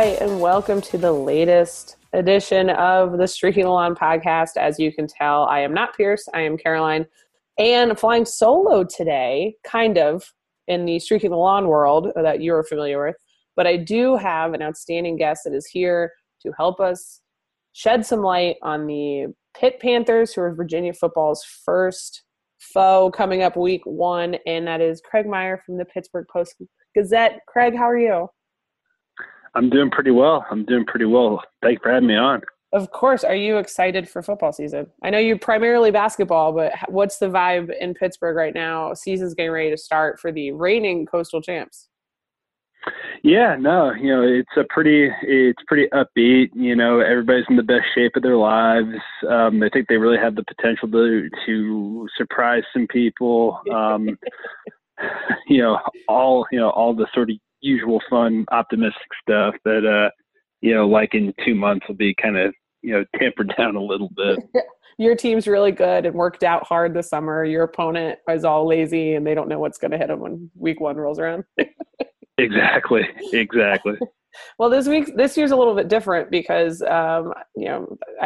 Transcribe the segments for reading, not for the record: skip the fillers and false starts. right, and welcome to the latest edition of the Streaking the Lawn Podcast. As you can tell, I am not Pierce. I am Caroline. And flying solo today, kind of, in the Streaking the Lawn world that you're familiar with. But I do have an outstanding guest that is here to help us shed some light on the Pitt Panthers, who are Virginia football's first foe coming up week one, and that is Craig Meyer from the Pittsburgh Post-Gazette. Craig, how are you? I'm doing pretty well. Thanks for having me on. Of course. Are you excited for football season? I know you're primarily basketball, but what's the vibe in Pittsburgh right now? Season's getting ready to start for the reigning Coastal champs. Yeah, no, you know, it's pretty upbeat. You know, everybody's in the best shape of their lives. I think they really have the potential to surprise some people. All the sort of usual fun, optimistic stuff that, like in 2 months will be kind of, tampered down a little bit. Your team's really good and worked out hard this summer. Your opponent is all lazy and they don't know what's going to hit them when week one rolls around. Exactly. Well, this year's a little bit different because, I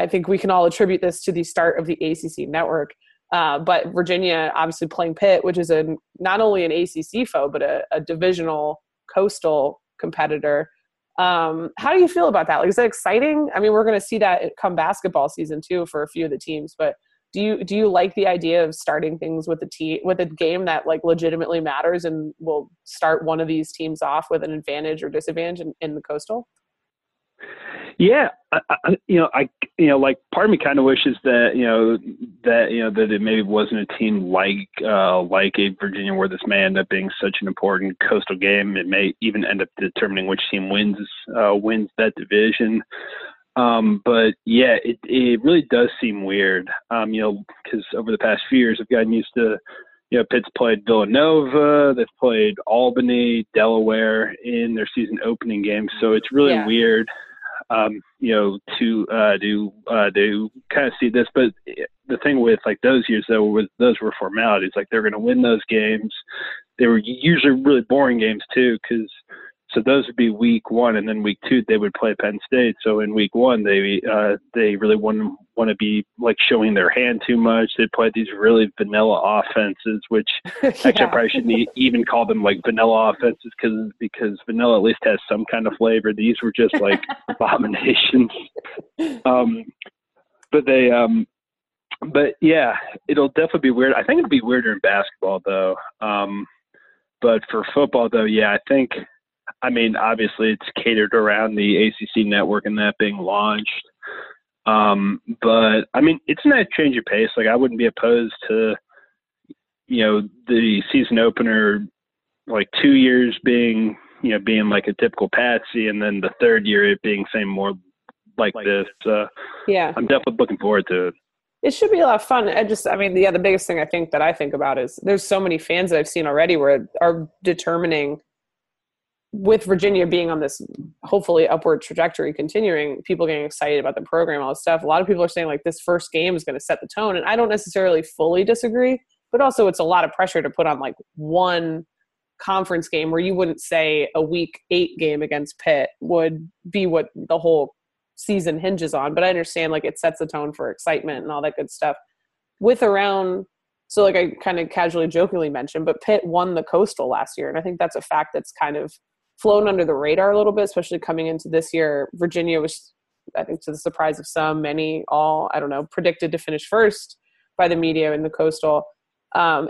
think we can all attribute this to the start of the ACC network. But Virginia obviously playing Pitt, which is not only an ACC foe, but a divisional Coastal competitor. How do you feel about that? Like, is that exciting? I mean, we're going to see that come basketball season too for a few of the teams, but do you like the idea of starting things with a game that like legitimately matters and will start one of these teams off with an advantage or disadvantage in the Coastal? Yeah. Part of me kind of wishes that it maybe wasn't a team like a Virginia, where this may end up being such an important Coastal game. It may even end up determining which team wins that division. But yeah, it really does seem weird. Cause over the past few years, I've gotten used to, Pitt's played Villanova, they've played Albany, Delaware in their season opening game. So it's really weird. To kind of see this, but the thing with like those years though, was those were formalities. Like they're going to win those games. They were usually really boring games too, so those would be week one, and then week two they would play Penn State. So in week one they really wouldn't want to be like showing their hand too much. They played these really vanilla offenses, which actually I probably shouldn't even call them like vanilla offenses because vanilla at least has some kind of flavor. These were just like abominations. But yeah, it'll definitely be weird. I think it'll be weirder in basketball though. But for football though, yeah, obviously it's catered around the ACC network and that being launched. But I mean, it's not a change of pace. Like I wouldn't be opposed to, the season opener, like 2 years being like a typical patsy. And then the third year it being same more like this. I'm definitely looking forward to it. It should be a lot of fun. The biggest thing I think that I think about is there's so many fans that I've seen already where are determining, with Virginia being on this hopefully upward trajectory continuing, people getting excited about the program, all this stuff. A lot of people are saying like this first game is going to set the tone. And I don't necessarily fully disagree, but also it's a lot of pressure to put on like one conference game where you wouldn't say a week 8 game against Pitt would be what the whole season hinges on. But I understand like it sets the tone for excitement and all that good stuff so like I kind of casually jokingly mentioned, but Pitt won the Coastal last year. And I think that's a fact that's kind of flown under the radar a little bit, especially coming into this year. Virginia was, I think, to the surprise of some, many, all, I don't know, predicted to finish first by the media in the Coastal.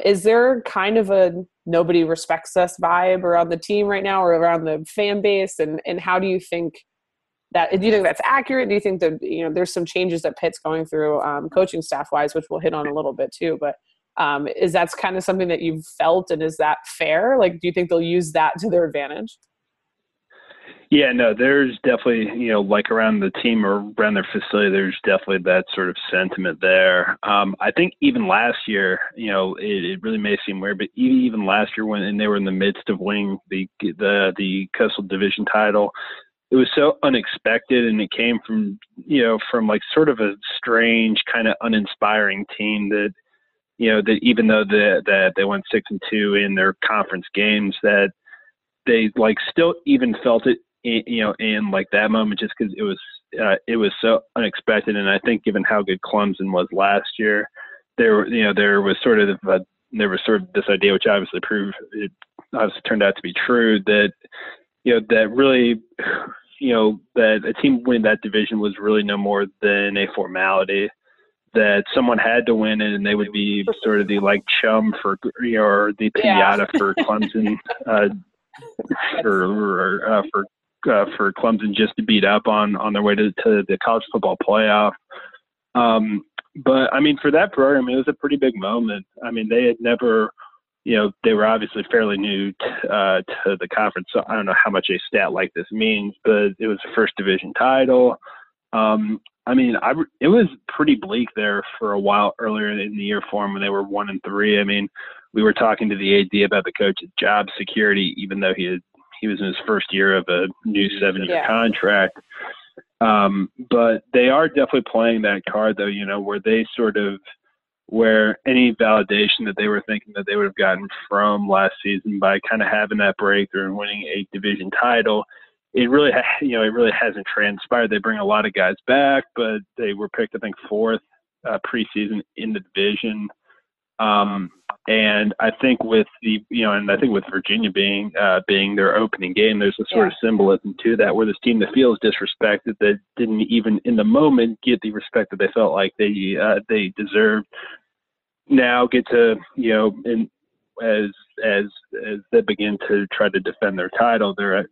Is there kind of a nobody respects us vibe around the team right now or around the fan base? And how do you think that – do you think that's accurate? Do you think that, there's some changes that Pitt's going through coaching staff-wise, which we'll hit on a little bit too, but – is that's kind of something that you've felt, and is that fair? Like, do you think they'll use that to their advantage? Yeah, no, there's definitely, like around the team or around their facility, there's definitely that sort of sentiment there. I think even last year, it really may seem weird, but even last year when they were in the midst of winning the Coastal Division title, it was so unexpected, and it came from, from like sort of a strange kind of uninspiring team that, that even though that they went 6-2 in their conference games, that they like still even felt it and like that moment, just because it was so unexpected. And I think given how good Clemson was last year, there was sort of this idea, which obviously turned out to be true, that that a team winning that division was really no more than a formality, that someone had to win it, and they would be sort of the chum for or the pinata for Clemson, for Clemson just to beat up on their way to the college football playoff. But I mean, for that program, it was a pretty big moment. I mean, they had never. They were obviously fairly new to the conference, so I don't know how much a stat like this means, but it was a first division title. It was pretty bleak there for a while earlier in the year for them when they were 1-3. I mean, we were talking to the AD about the coach's job security, even though he was in his first year of a new 7-year contract. But they are definitely playing that card, though, where they sort of – where any validation that they were thinking that they would have gotten from last season by kind of having that breakthrough and winning a division title, it really hasn't transpired. They bring a lot of guys back, but they were picked, I think, fourth preseason in the division. And I think with Virginia being their opening game, there's a sort of symbolism to that, where this team that feels disrespected, that didn't even in the moment get the respect that they felt like they deserved, now get to as they begin to try to defend their title, they're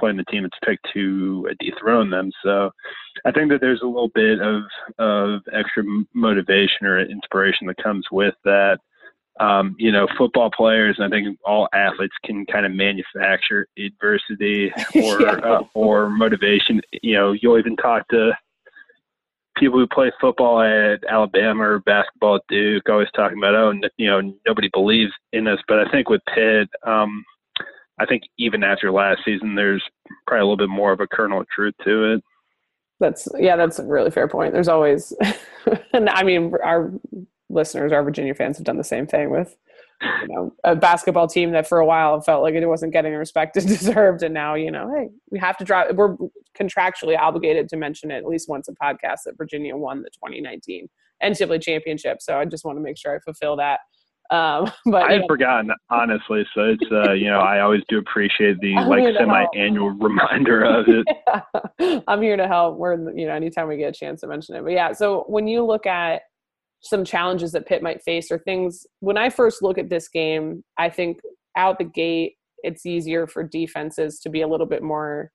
playing the team that's picked to dethrone them. So I think that there's a little bit of extra motivation or inspiration that comes with that. Football players, and I think all athletes, can kind of manufacture adversity or motivation. You'll even talk to people who play football at Alabama or basketball at Duke, always talking about, nobody believes in us. But I think with Pitt, I think even after last season, there's probably a little bit more of a kernel of truth to it. That's a really fair point. There's always, and I mean, our listeners, our Virginia fans have done the same thing with, a basketball team that for a while felt like it wasn't getting respect it deserved. And now, hey, we have to drive. We're contractually obligated to mention it at least once a podcast that Virginia won the 2019 NCAA championship. So I just want to make sure I fulfill that. But I had forgotten, honestly. So it's, I always do appreciate the semi-annual reminder of it. Yeah. I'm here to help. We're, anytime we get a chance to mention it, but yeah. So when you look at some challenges that Pitt might face or things, when I first look at this game, I think out the gate, it's easier for defenses to be a little bit more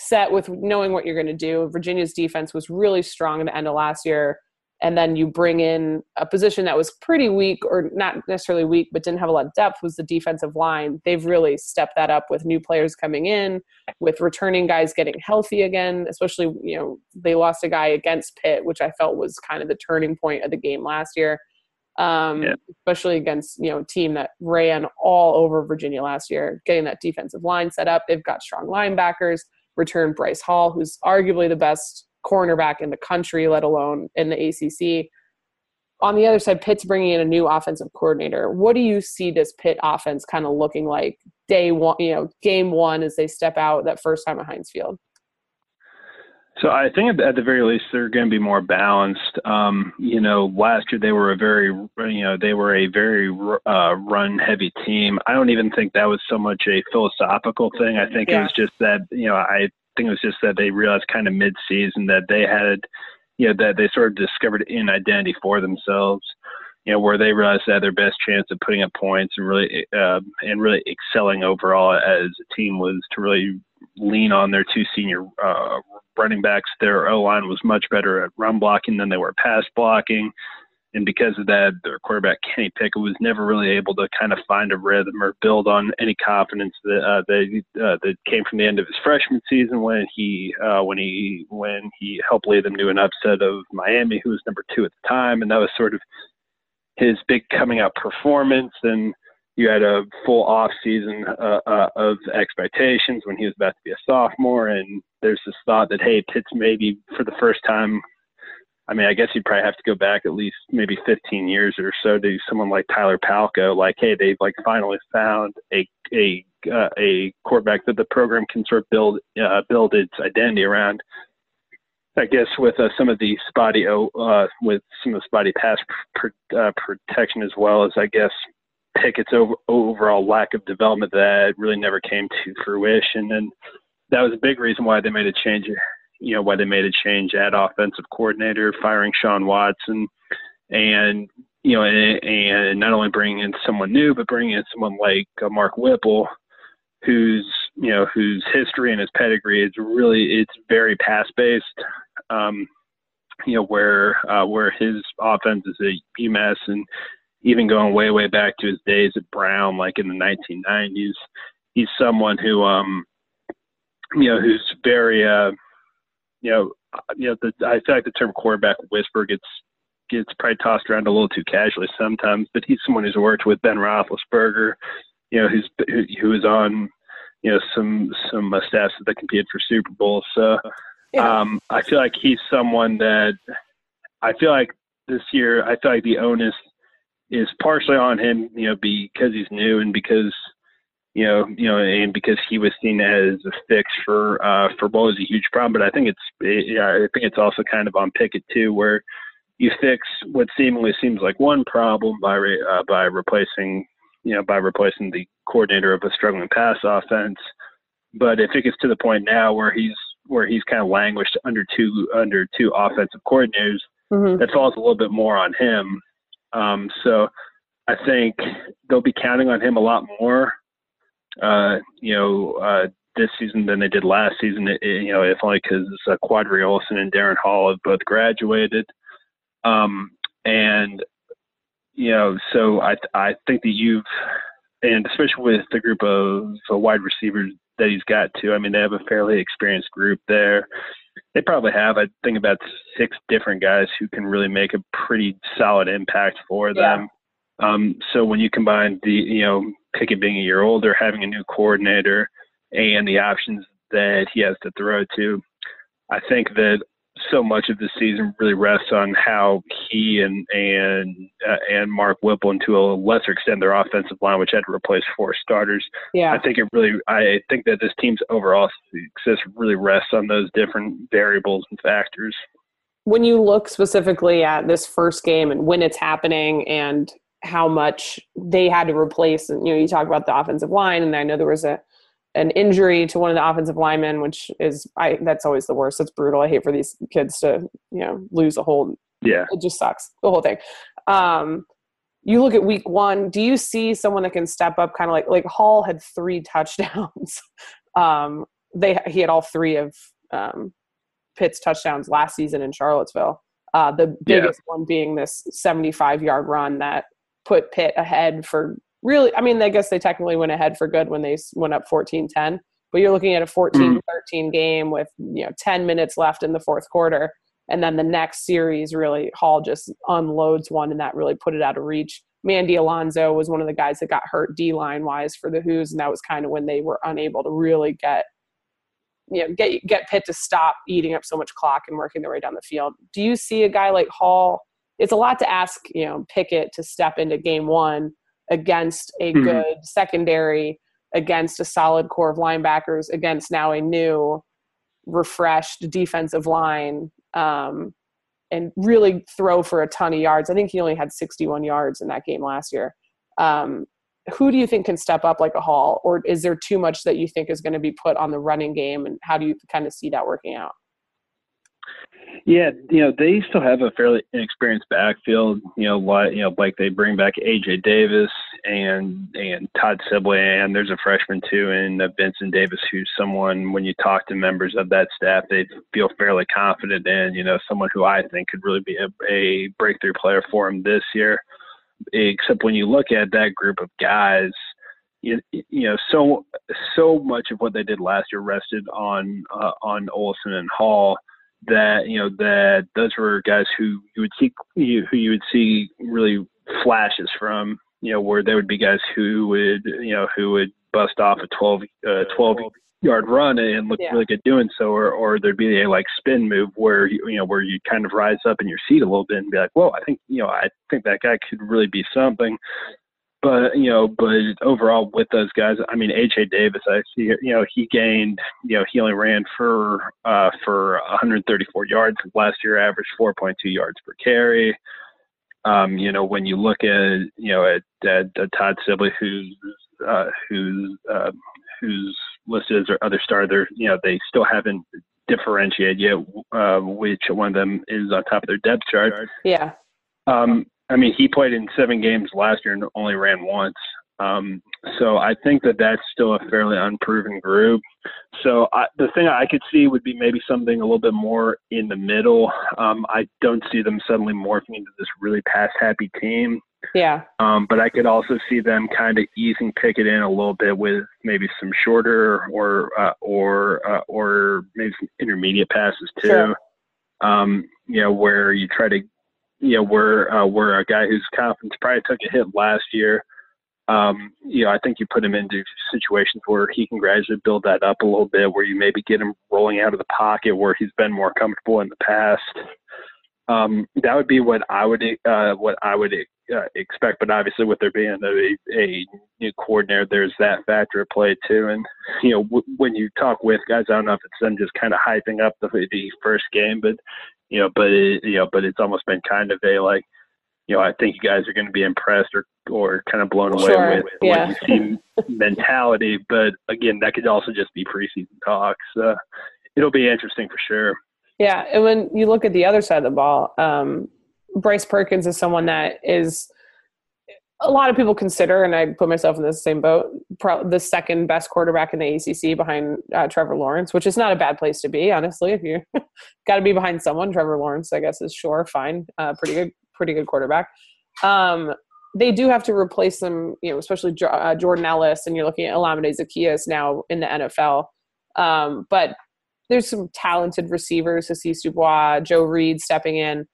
set with knowing what you're going to do. Virginia's defense was really strong in the end of last year. And then you bring in a position that was pretty weak, or not necessarily weak, but didn't have a lot of depth, was the defensive line. They've really stepped that up with new players coming in, with returning guys getting healthy again, especially, they lost a guy against Pitt, which I felt was kind of the turning point of the game last year, especially against, a team that ran all over Virginia last year, getting that defensive line set up. They've got strong linebackers, returned Bryce Hall, who's arguably the best cornerback in the country, let alone in the ACC. On the other side, Pitt's bringing in a new offensive coordinator. What do you see this Pitt offense kind of looking like day one, game one, as they step out that first time at Heinz Field? So I think at the very least, they're going to be more balanced. Last year they were a very run heavy team. I don't even think that was so much a philosophical thing. I think it was just that, I think it was just that they realized kind of mid-season that they had, that they sort of discovered an identity for themselves, where they realized they had their best chance of putting up points and really excelling overall as a team was to really lean on their two senior running backs. Their O-line was much better at run blocking than they were pass blocking. And because of that, their quarterback, Kenny Pickett, was never really able to kind of find a rhythm or build on any confidence that came from the end of his freshman season when he helped lead them to an upset of Miami, who was number 2 at the time. And that was sort of his big coming out performance. And you had a full off season of expectations when he was about to be a sophomore. And there's this thought that, hey, Pitt's maybe for the first time, I mean, I guess you'd probably have to go back at least maybe 15 years or so to someone like Tyler Palco. Hey, they've finally found a a quarterback that the program can sort of build its identity around. I guess with some of the spotty pass protection, as well as I guess Pickett's overall lack of development that really never came to fruition, and that was a big reason why they made a change. You know, why they made a change at offensive coordinator, firing Shawn Watson, and you know, and not only bringing in someone new, but bringing in someone like Mark Whipple, whose history and his pedigree is really, it's very pass based. You know, where his offense is at UMass, and even going way back to his days at Brown, like in the 1990s, he's someone who, who's very, I feel like the term quarterback whisper gets probably tossed around a little too casually sometimes, but he's someone who's worked with Ben Roethlisberger, you know, who is on, you know, some staffs that competed for Super Bowls. So yeah. I feel like he's someone that I feel like this year, I feel like the onus is partially on him, you know, because he's new and because, and because he was seen as a fix for what was a huge problem. But I think it's also kind of on Pickett too, where you fix what seemingly seems like one problem by replacing the coordinator of a struggling pass offense. But if it gets to the point now where he's kind of languished under two offensive coordinators, mm-hmm. that falls a little bit more on him. So I think they'll be counting on him a lot more. This season than they did last season, if only because Quadri Olson and Darren Hall have both graduated. So I think that and especially with the group of wide receivers that he's got too, I mean, they have a fairly experienced group there. They probably have, I think, about 6 different guys who can really make a pretty solid impact for them. Yeah. So when you combine Pickett being a year older, having a new coordinator, and the options that he has to throw to, I think that so much of the season really rests on how he and Mark Whipple, and to a lesser extent their offensive line, which had to replace 4 starters. Yeah. I think that this team's overall success really rests on those different variables and factors. When you look specifically at this first game and when it's happening and how much they had to replace, and you talk about the offensive line, and I know there was an injury to one of the offensive linemen, which is that's always the worst. It's brutal. I hate for these kids to, lose a whole, yeah, it just sucks, the whole thing. You look at week one, do you see someone that can step up, kind of like Hall had 3 touchdowns. He had all 3 of Pitt's touchdowns last season in Charlottesville. The biggest one being this 75-yard run that put Pitt ahead for, really, I mean, I guess they technically went ahead for good when they went up 14-10, but you're looking at a 14-13 game with 10 minutes left in the fourth quarter, and then the next series really Hall just unloads one, and that really put it out of reach. Mandy Alonso was one of the guys that got hurt D-line wise for the Hoos, and that was kind of when they were unable to really get Pitt to stop eating up so much clock and working their way down the field. Do you see a guy like Hall? It's a lot to ask, Pickett to step into game one against a good secondary, against a solid core of linebackers, against now a new, refreshed defensive line, and really throw for a ton of yards. I think he only had 61 yards in that game last year. Who do you think can step up like a Hall, or is there too much that you think is going to be put on the running game, and how do you kind of see that working out? Yeah, they still have a fairly inexperienced backfield. Like they bring back AJ Davis and Todd Sibley, and there's a freshman too, and Vincent Davis, who's someone when you talk to members of that staff, they feel fairly confident in. Someone who I think could really be a breakthrough player for him this year. Except when you look at that group of guys, so much of what they did last year rested on Olsen and Hall. That those were guys who you would see really flashes from, where they would be guys who would bust off a 12 yard run and look really good doing so, or there'd be a spin move where you kind of rise up in your seat a little bit and be like, whoa, I think that guy could really be something. But, you know, but overall with those guys, I mean, A.J. Davis, I see, you know, he gained, you know, he only ran for 134 yards last year, averaged 4.2 yards per carry. You know, when you look at, you know, at Todd Sibley, who's listed as their other star, they're, you know, they still haven't differentiated yet which one of them is on top of their depth chart. Yeah. I mean, he played in 7 games last year and only ran once. So I think that that's still a fairly unproven group. So the thing I could see would be maybe something a little bit more in the middle. I don't see them suddenly morphing into this really pass-happy team. Yeah. But I could also see them kind of easing Pickett in a little bit with maybe some shorter or maybe some intermediate passes too. Sure. You know, where you try to, you know, where a guy whose confidence probably took a hit last year. You know, I think you put him into situations where he can gradually build that up a little bit, where you maybe get him rolling out of the pocket where he's been more comfortable in the past. That would be what I would expect. But obviously with there being a new coordinator, there's that factor at play too. And, you know, when you talk with guys, I don't know if it's them just kind of hyping up the first game, but, you know, but it's almost been kind of a, like, you know, I think you guys are going to be impressed or kind of blown away with the team mentality. But, again, that could also just be preseason talks. It'll be interesting for sure. Yeah, and when you look at the other side of the ball, Bryce Perkins is someone that is a lot of people consider, and I put myself in the same boat, the second best quarterback in the ACC behind Trevor Lawrence, which is not a bad place to be, honestly. If you got to be behind someone, Trevor Lawrence, I guess, is sure, fine, pretty good quarterback. They do have to replace them, you know, especially Jordan Ellis, and you're looking at Olamide Zaccheaus now in the NFL. But there's some talented receivers, Ceecey Dubois, Joe Reed stepping in.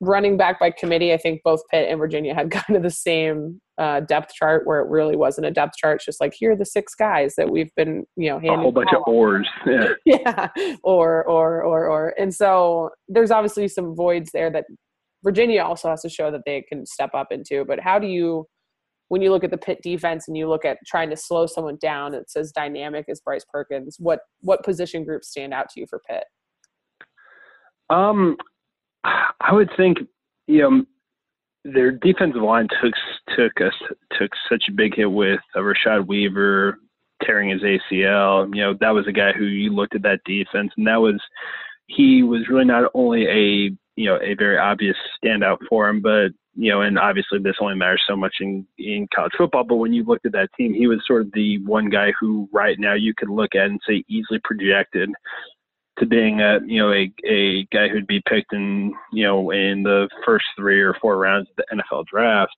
Running back by committee, I think both Pitt and Virginia had kind of the same depth chart, where it really wasn't a depth chart. It's just like, here are the 6 guys that we've been, you know, handing a whole bunch of ors. Yeah. Yeah. Or. And so there's obviously some voids there that Virginia also has to show that they can step up into. But how do you, when you look at the Pitt defense and you look at trying to slow someone down, it's as dynamic as Bryce Perkins, what position groups stand out to you for Pitt? I would think, you know, their defensive line took such a big hit with Rashad Weaver tearing his ACL. You know, that was a guy who you looked at that defense, and he was really not only a, you know, a very obvious standout for him, but, you know, and obviously this only matters so much in college football, but when you looked at that team, he was sort of the one guy who right now you could look at and say easily projected to being a guy who'd be picked in, you know, in the first 3 or 4 rounds of the NFL draft.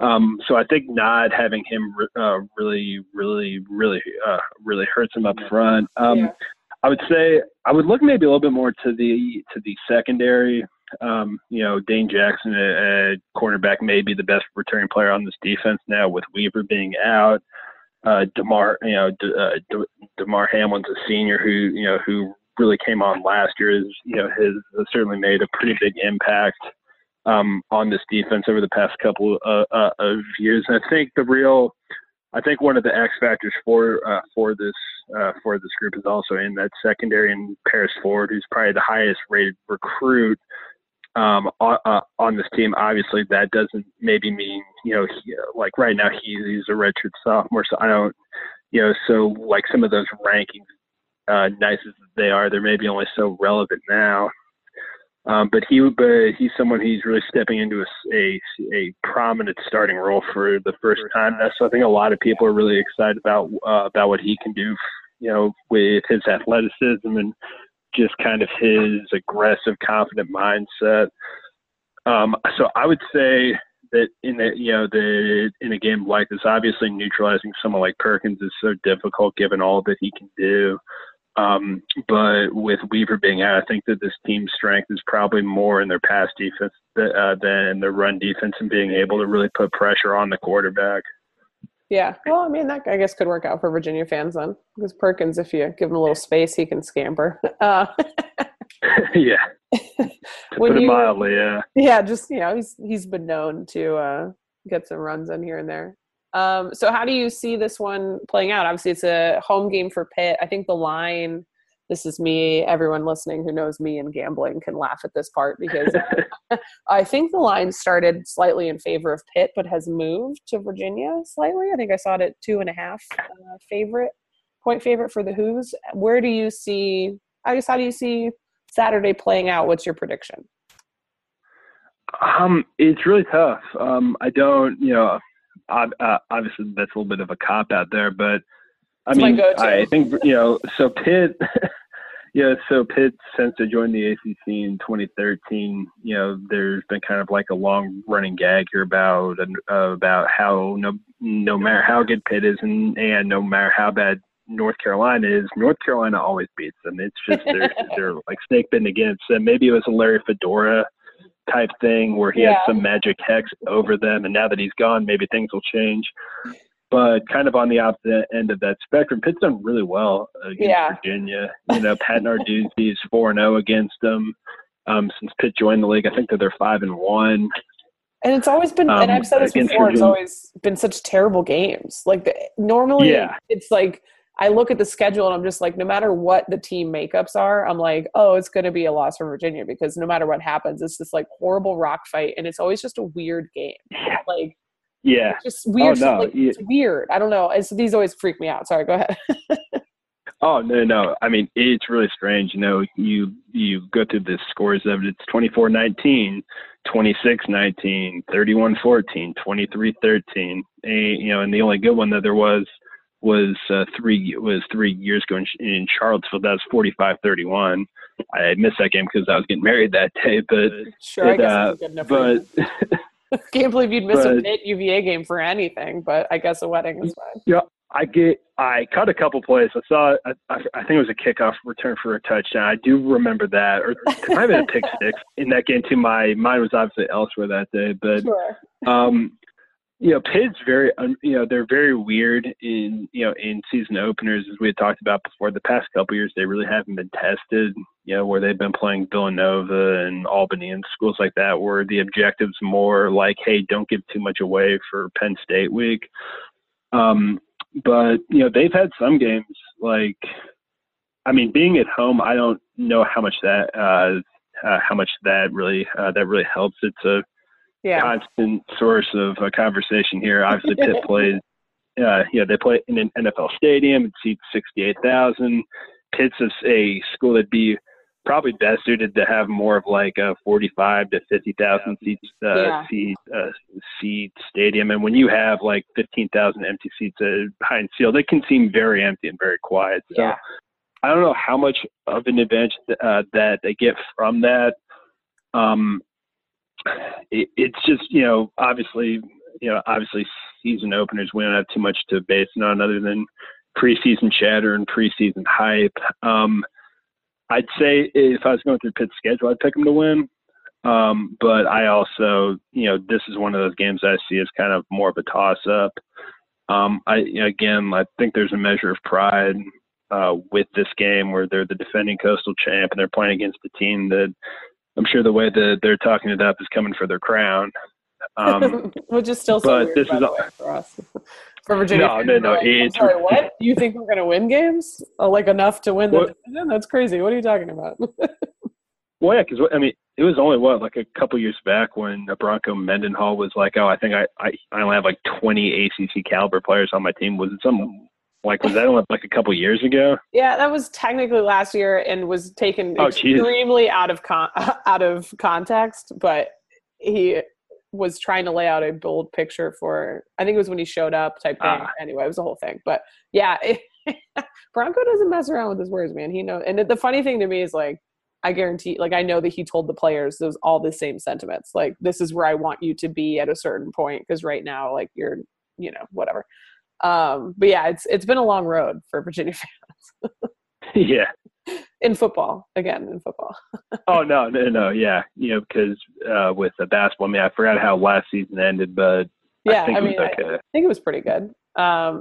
So I think not having him really hurts him up front. Yeah. I would say I would look maybe a little bit more to the secondary. You know, Dane Jackson, a cornerback, may be the best returning player on this defense now with Weaver being out. DeMar Hamlin's a senior who really came on last year, has certainly made a pretty big impact on this defense over the past couple of years. And I think I think one of the X factors for this group is also in that secondary, and Paris Ford, who's probably the highest rated recruit on this team. Obviously that doesn't maybe mean, you know, like right now he's a redshirt sophomore. So I don't, you know, so like some of those rankings, nice as they are, they're maybe only so relevant now. But he's someone who's really stepping into a prominent starting role for the first time. So I think a lot of people are really excited about what he can do, you know, with his athleticism and just kind of his aggressive, confident mindset. So I would say that in a game like this, obviously neutralizing someone like Perkins is so difficult given all that he can do. But with Weaver being out, I think that this team's strength is probably more in their pass defense than their run defense, and being able to really put pressure on the quarterback. Yeah. Well, I mean, that I guess could work out for Virginia fans then, because Perkins, if you give him a little space, he can scamper. Yeah. To put it mildly, yeah. Yeah, just, you know, he's been known to get some runs in here and there. So how do you see this one playing out? Obviously, it's a home game for Pitt. I think the line, this is me, everyone listening who knows me and gambling can laugh at this part because I think the line started slightly in favor of Pitt but has moved to Virginia slightly. I think I saw it at 2.5 point favorite for the Hoos. Where do you see – I guess how do you see Saturday playing out? What's your prediction? It's really tough. I don't – you know – obviously that's a little bit of a cop out there, but I think Pitt, Pitt since they joined the ACC in 2013, there's been kind of like a long running gag here about how no matter how good Pitt is and no matter how bad North Carolina is, North Carolina always beats them. It's just they're like snake bitten against them. Maybe it was a Larry Fedora type thing where he had some magic hex over them, and now that he's gone, maybe things will change. But kind of on the opposite end of that spectrum, Pitt's done really well against Virginia. Pat Narduzzi is 4-0 against them since Pitt joined the league. I think that they're 5-1. And it's always been, and I've said this before, it's always been such terrible games. It's like I look at the schedule and I'm just like, no matter what the team makeups are, I'm like, oh, it's going to be a loss for Virginia because no matter what happens, it's this like horrible rock fight, and it's always just a weird game. It's just weird. It's weird. I don't know. These always freak me out. Sorry, go ahead. Oh, no. I mean, it's really strange. You go through the scores of it. It's 24-19, 26-19, 31-14, 23-13. And the only good one that there was 3 years ago in Charlottesville. That was 45-31. I missed that game because I was getting married that day. But sure, I guess that's good enough. But can't believe you'd miss a Pitt UVA game for anything. But I guess a wedding is fine. Yeah, I caught a couple plays. I saw. I think it was a kickoff return for a touchdown. I do remember that. Or I had a pick six in that game too. My mind was obviously elsewhere that day. But Pitt's very, they're very weird in season openers, as we had talked about before. The past couple of years, they really haven't been tested, where they've been playing Villanova and Albany and schools like that, where the objective's more like, hey, don't give too much away for Penn State week. But they've had some games like, I mean, being at home, I don't know how much that really helps. It's a constant source of a conversation here. Obviously, Pitt plays. They play in an NFL stadium. It seats 68,000. Pitt's a school that'd be probably best suited to have more of like a 45 to 50,000 seat stadium. And when you have like 15,000 empty seats at Heinz Field, it can seem very empty and very quiet. So I don't know how much of an advantage that they get from that. It's just, obviously season openers, we don't have too much to base it on other than preseason chatter and preseason hype. I'd say if I was going through Pitt's schedule, I'd pick them to win. But I also, this is one of those games I see as kind of more of a toss-up. I think there's a measure of pride with this game where they're the defending Coastal champ and they're playing against a team that I'm sure the way that they're talking it up is coming for their crown, which is still so weird, by the way, for us. For Virginia, what? You think we're going to win games enough to win the division? That's crazy. What are you talking about? Well, yeah, because it was only a couple years back when Bronco Mendenhall was like, oh, I think I only have 20 ACC caliber players on my team. Was it something? Was that only a couple years ago? Yeah, that was technically last year and was taken extremely out of context. But he was trying to lay out a bold picture for – I think it was when he showed up type thing. Anyway, it was a whole thing. But, yeah, Bronco doesn't mess around with his words, man. He knows. And the funny thing to me is, I guarantee – I know that he told the players those all the same sentiments. This is where I want you to be at a certain point because right now, you're – whatever. But yeah, it's been a long road for Virginia fans. In football. Oh no. Yeah. Because, with the basketball, I forgot how last season ended, but yeah, I think it was pretty good.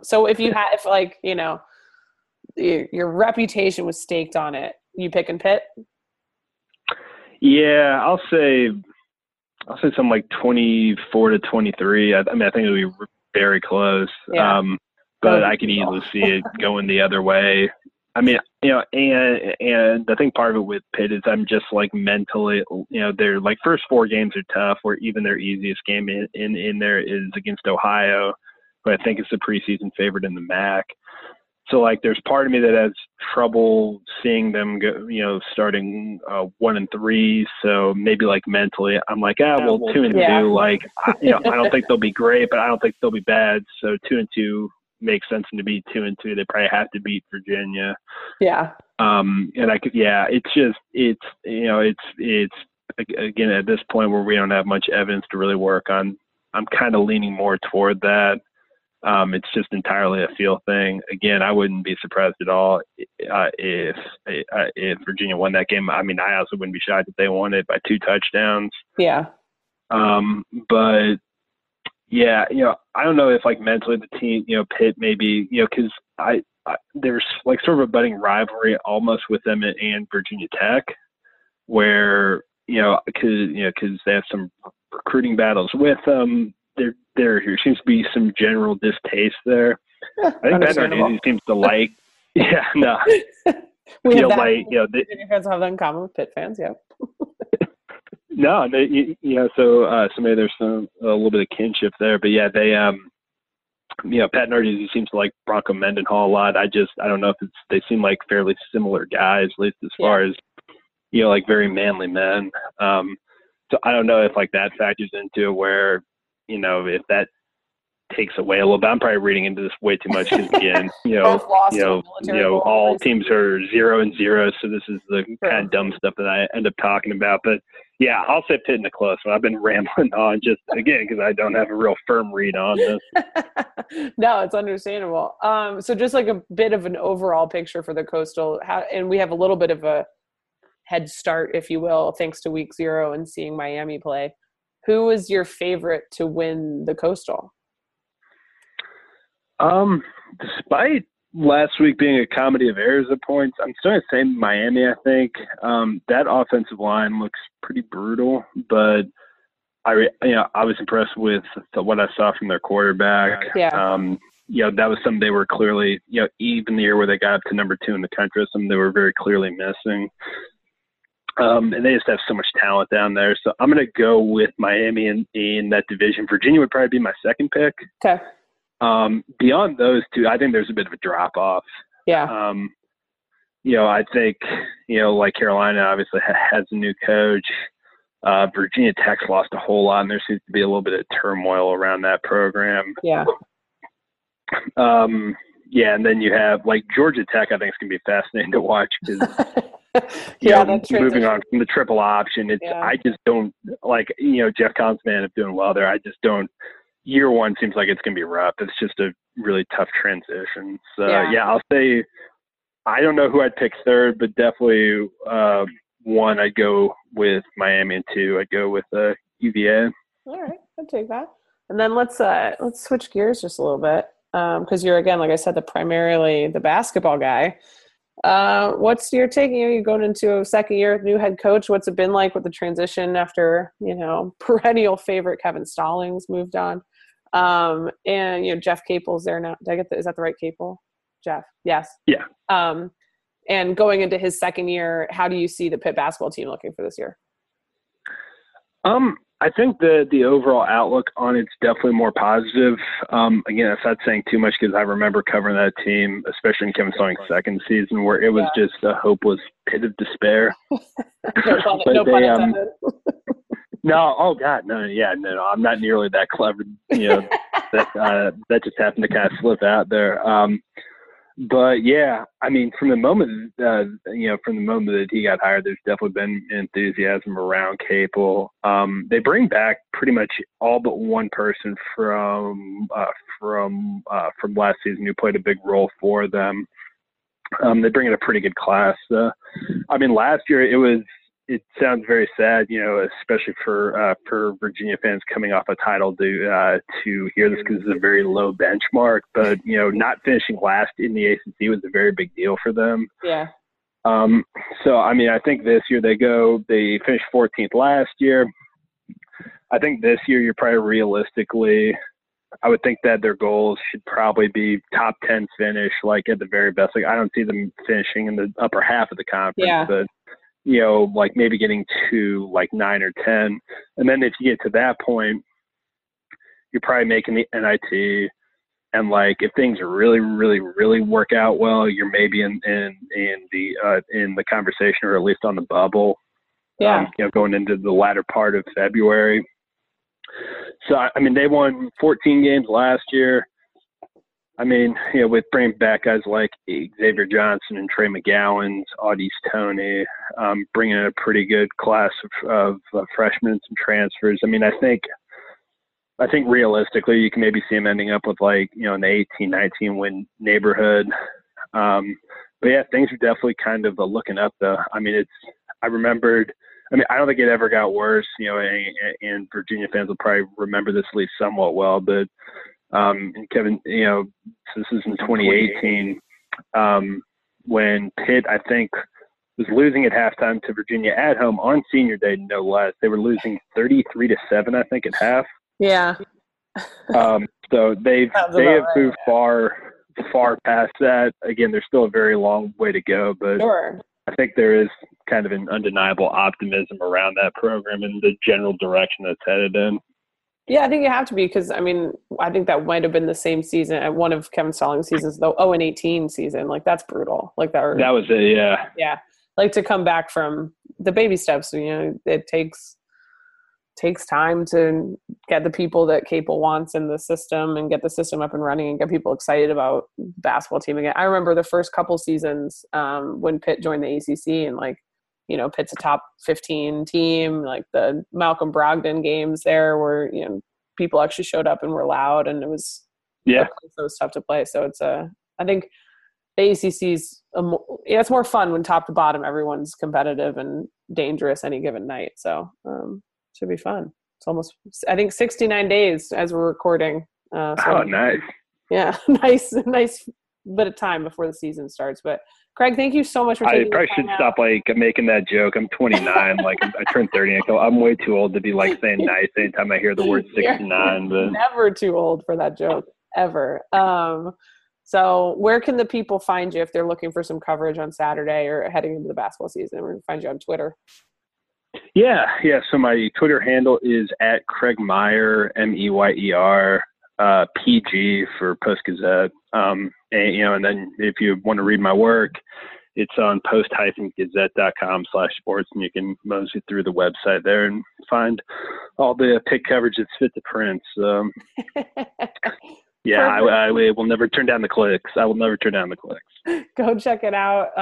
So if you had, your reputation was staked on it, you picking Pitt? Yeah, I'll say I'll say something like 24 to 23. I mean, I think it'll be very close. Yeah. But I could easily see it going the other way. I mean, you know, and I think part of it with Pitt is I'm just like mentally, you know, their like first four games are tough, where even their easiest game in there is against Ohio, who I think is the preseason favorite in the MAC. So like, there's part of me that has trouble seeing them go, you know, starting 1-3. So maybe like mentally, I'm like, well, 2-2. Like, you know, I don't think they'll be great, but I don't think they'll be bad. So 2-2 makes sense. And to be 2-2, they probably have to beat Virginia. Yeah. And I could, it's just, it's again at this point where we don't have much evidence to really work on. I'm kind of leaning more toward that. It's just entirely a feel thing. Again, I wouldn't be surprised at all if Virginia won that game. I mean, I also wouldn't be shocked if they won it by 2 touchdowns. Yeah. But yeah, you know, I don't know if like mentally the team, you know, Pitt maybe, you know, because I there's like sort of a budding rivalry almost with them and Virginia Tech, where because they have some recruiting battles with them. There seems to be some general distaste there. I think Pat Narduzzi seems to like, we have that. Like, you know, Virginia fans have that in common with Pitt fans, yeah. No, they, so maybe there's a little bit of kinship there, but yeah, they, Pat Narduzzi seems to like Bronco Mendenhall a lot. I don't know if they seem like fairly similar guys, at least as far as, you know, like very manly men. So I don't know if like that factors into where, you know, if that takes away a little bit. I'm probably reading into this way too much because, again, all teams are 0-0, so this is the kind of dumb stuff that I end up talking about. But, yeah, I'll say Pitt in a close one. I've been rambling on just, again, because I don't have a real firm read on this. No, it's understandable. So just like a bit of an overall picture for the Coastal, and we have a little bit of a head start, if you will, thanks to week 0 and seeing Miami play. Who was your favorite to win the Coastal? Despite last week being a comedy of errors at points, I'm still going to say Miami, I think. That offensive line looks pretty brutal, but I was impressed with what I saw from their quarterback. Yeah. That was something they were clearly, even the year where they got up to number 2 in the country, something they were very clearly missing. And they just have so much talent down there. So I'm going to go with Miami in that division. Virginia would probably be my second pick. Okay. Beyond those two, I think there's a bit of a drop-off. Yeah. I think, like Carolina obviously has a new coach. Virginia Tech's lost a whole lot, and there seems to be a little bit of turmoil around that program. Yeah. And then you have, like, Georgia Tech, I think it's going to be fascinating to watch because – moving on from the triple option, I just don't like, Jeff Collins, man, is doing well there. I just don't. Year one seems like it's going to be rough. It's just a really tough transition. So I'll say I don't know who I'd pick third, but definitely 1 I'd go with Miami, and 2 I'd go with UVA. All right, I'll take that. And then let's switch gears just a little bit because you're again, like I said, primarily the basketball guy. What's your take? You're going into a second year with new head coach. What's it been like with the transition after, perennial favorite Kevin Stallings moved on? And, Jeff Capel's there now. Did I get is that the right Capel? Jeff? Yes. Yeah. And going into his second year, how do you see the Pitt basketball team looking for this year? I think the overall outlook on it's definitely more positive. Again, that's not saying too much because I remember covering that team, especially in Kevin Stallings' second season, where it was just a hopeless pit of despair. I'm not nearly that clever. That just happened to kind of slip out there. But yeah, I mean, from the moment that he got hired, there's definitely been enthusiasm around Capel. They bring back pretty much all but one person from last season who played a big role for them. They bring in a pretty good class. Last year it sounds very sad, especially for Virginia fans coming off a title to hear this because it's a very low benchmark. But not finishing last in the ACC was a very big deal for them. Yeah. So I think this year they finished 14th last year. I think this year you're probably realistically, I would think that their goals should probably be top 10 finish, like at the very best. Like I don't see them finishing in the upper half of the conference, but you know, like maybe getting to like 9 or 10. And then if you get to that point, you're probably making the NIT. And like, if things really, really, really work out well, you're maybe in the conversation, or at least on the bubble. You know, going into the latter part of February. So I mean, they won 14 games last year. I mean, you know, with bringing back guys like Xavier Johnson and Trey McGowan, Au'Diese Toney, bringing in a pretty good class of freshmen and some transfers. I mean, I think realistically, you can maybe see them ending up with like, you know, in the 18, 19 win neighborhood. But yeah, things are definitely kind of looking up though. I mean, I don't think it ever got worse, you know, and Virginia fans will probably remember this league somewhat well, but and Kevin, you know, this is in 2018 when Pitt, I think, was losing at halftime to Virginia at home on senior day, no less. They were losing 33-7, I think, at half. Yeah. So they have moved far past that. Again, there's still a very long way to go, but sure. I think there is kind of an undeniable optimism around that program and the general direction that's headed in. Yeah, I think you have to be, because I mean, I think that might have been the same season at one of Kevin Stallings' seasons, the 0-18 season. Like that's brutal. Like that was it. Yeah. Yeah. Like to come back from the baby steps, you know, it takes time to get the people that Capel wants in the system and get the system up and running and get people excited about basketball team again. I remember the first couple seasons when Pitt joined the ACC and like, you know, Pitt's a top 15 team, like the Malcolm Brogdon games there where, you know, people actually showed up and were loud and it was, it was tough to play. So it's I think the ACC's, it's more fun when top to bottom, everyone's competitive and dangerous any given night. So, should be fun. It's almost, I think, 69 days as we're recording. So, oh, nice. Yeah, nice bit of time before the season starts. But, Craig, thank you so much for taking the time. I probably should stop, like, making that joke. I'm 29. Like, I turned 30. I'm way too old to be, like, saying nice anytime I hear the word 69. But never too old for that joke, ever. So where can the people find you if they're looking for some coverage on Saturday or heading into the basketball season? We're going to find you on Twitter. Yeah. So my Twitter handle is at Craig Meyer, M-E-Y-E-R, PG for Post-Gazette. And, you know, and then if you want to read my work, it's on post-gazette.com/sports, and you can mosey through the website there and find all the pick coverage that's fit to print. So, yeah, I will never turn down the clicks. Go check it out.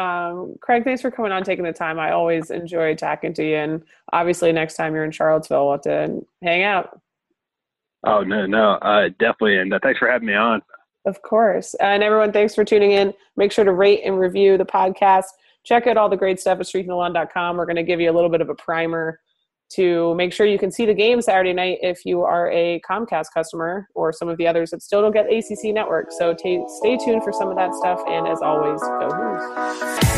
Craig, thanks for coming on, taking the time. I always enjoy talking to you. And obviously next time you're in Charlottesville, we'll have to hang out. Oh, no. Definitely. And thanks for having me on. Of course. And everyone, thanks for tuning in. Make sure to rate and review the podcast. Check out all the great stuff at streakingthelawn.com. We're going to give you a little bit of a primer to make sure you can see the game Saturday night if you are a Comcast customer or some of the others that still don't get ACC network. So stay tuned for some of that stuff. And as always, go Hoos.